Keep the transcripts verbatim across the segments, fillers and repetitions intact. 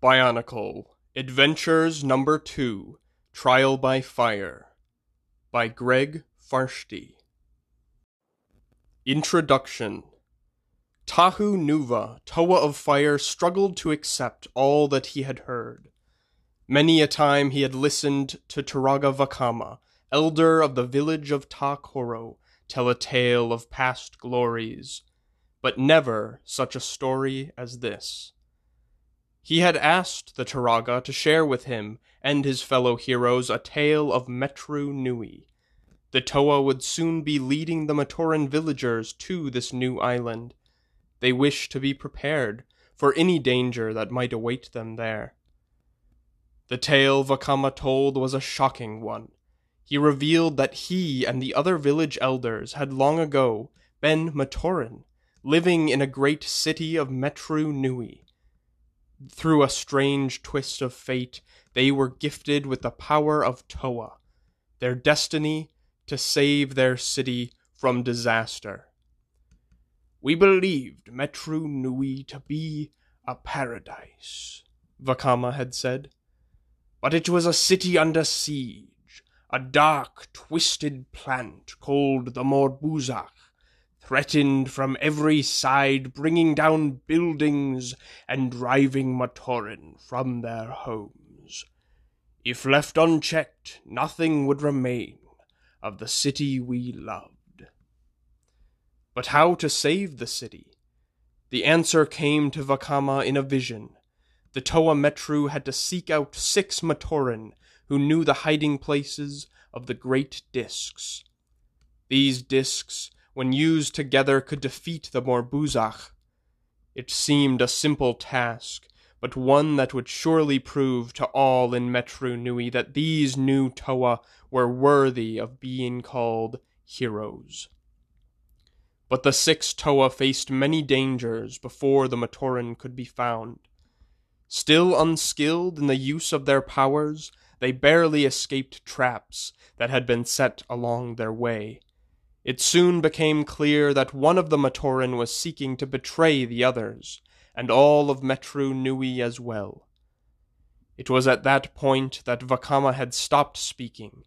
Bionicle Adventures Number two, Trial by Fire, by Greg Farshtey. Introduction. Tahu Nuva, Toa of Fire, struggled to accept all that he had heard. Many a time he had listened to Turaga Vakama, elder of the village of Ta-Koro, tell a tale of past glories, but never such a story as this. He had asked the Turaga to share with him and his fellow heroes a tale of Metru Nui. The Toa would soon be leading the Matoran villagers to this new island. They wished to be prepared for any danger that might await them there. The tale Vakama told was a shocking one. He revealed that he and the other village elders had long ago been Matoran, living in a great city of Metru Nui. Through a strange twist of fate, they were gifted with the power of Toa, their destiny to save their city from disaster. "We believed Metru Nui to be a paradise," Vakama had said, "but it was a city under siege. A dark, twisted plant called the Morbuzakh threatened from every side, bringing down buildings and driving Matoran from their homes. If left unchecked, nothing would remain of the city we loved." But how to save the city? The answer came to Vakama in a vision. The Toa Metru had to seek out six Matoran who knew the hiding places of the great discs. These discs, when used together, could defeat the Morbuzakh. It seemed a simple task, but one that would surely prove to all in Metru Nui that these new Toa were worthy of being called heroes. But the six Toa faced many dangers before the Matoran could be found. Still unskilled in the use of their powers, they barely escaped traps that had been set along their way. It soon became clear that one of the Matoran was seeking to betray the others, and all of Metru Nui as well. It was at that point that Vakama had stopped speaking.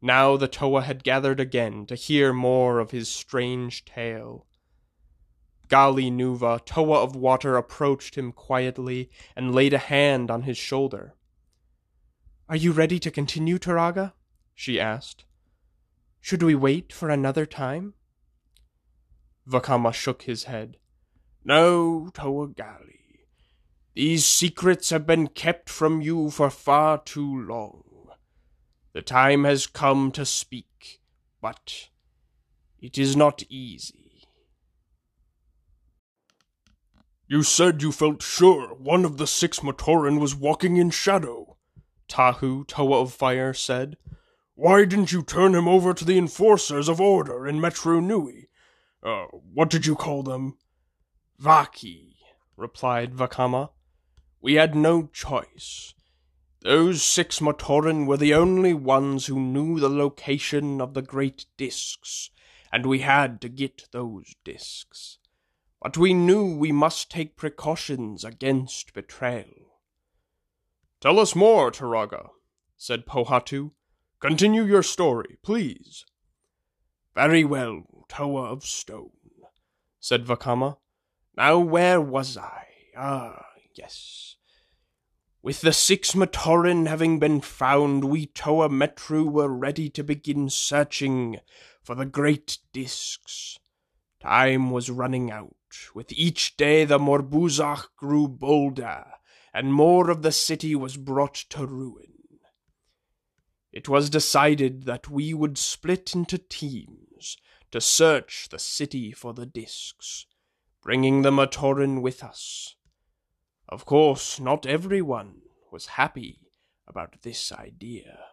Now the Toa had gathered again to hear more of his strange tale. Gali Nuva, Toa of Water, approached him quietly and laid a hand on his shoulder. "Are you ready to continue, Turaga?" she asked. "Should we wait for another time?" Vakama shook his head. "No, Toa Gali. These secrets have been kept from you for far too long. The time has come to speak, but it is not easy." "You said you felt sure one of the six Matoran was walking in shadow," Tahu, Toa of Fire, said. "Why didn't you turn him over to the Enforcers of Order in Metru Nui? Uh, what did you call them?" "Vaki," replied Vakama. "We had no choice. Those six Matoran were the only ones who knew the location of the great discs, and we had to get those discs. But we knew we must take precautions against betrayal." "Tell us more, Turaga," said Pohatu. "Continue your story, please." "Very well, Toa of Stone," said Vakama. "Now where was I? Ah, yes. With the six Matoran having been found, we Toa Metru were ready to begin searching for the great discs. Time was running out. With each day the Morbuzakh grew bolder, and more of the city was brought to ruin. It was decided that we would split into teams to search the city for the discs, bringing the Matoran with us. Of course, not everyone was happy about this idea.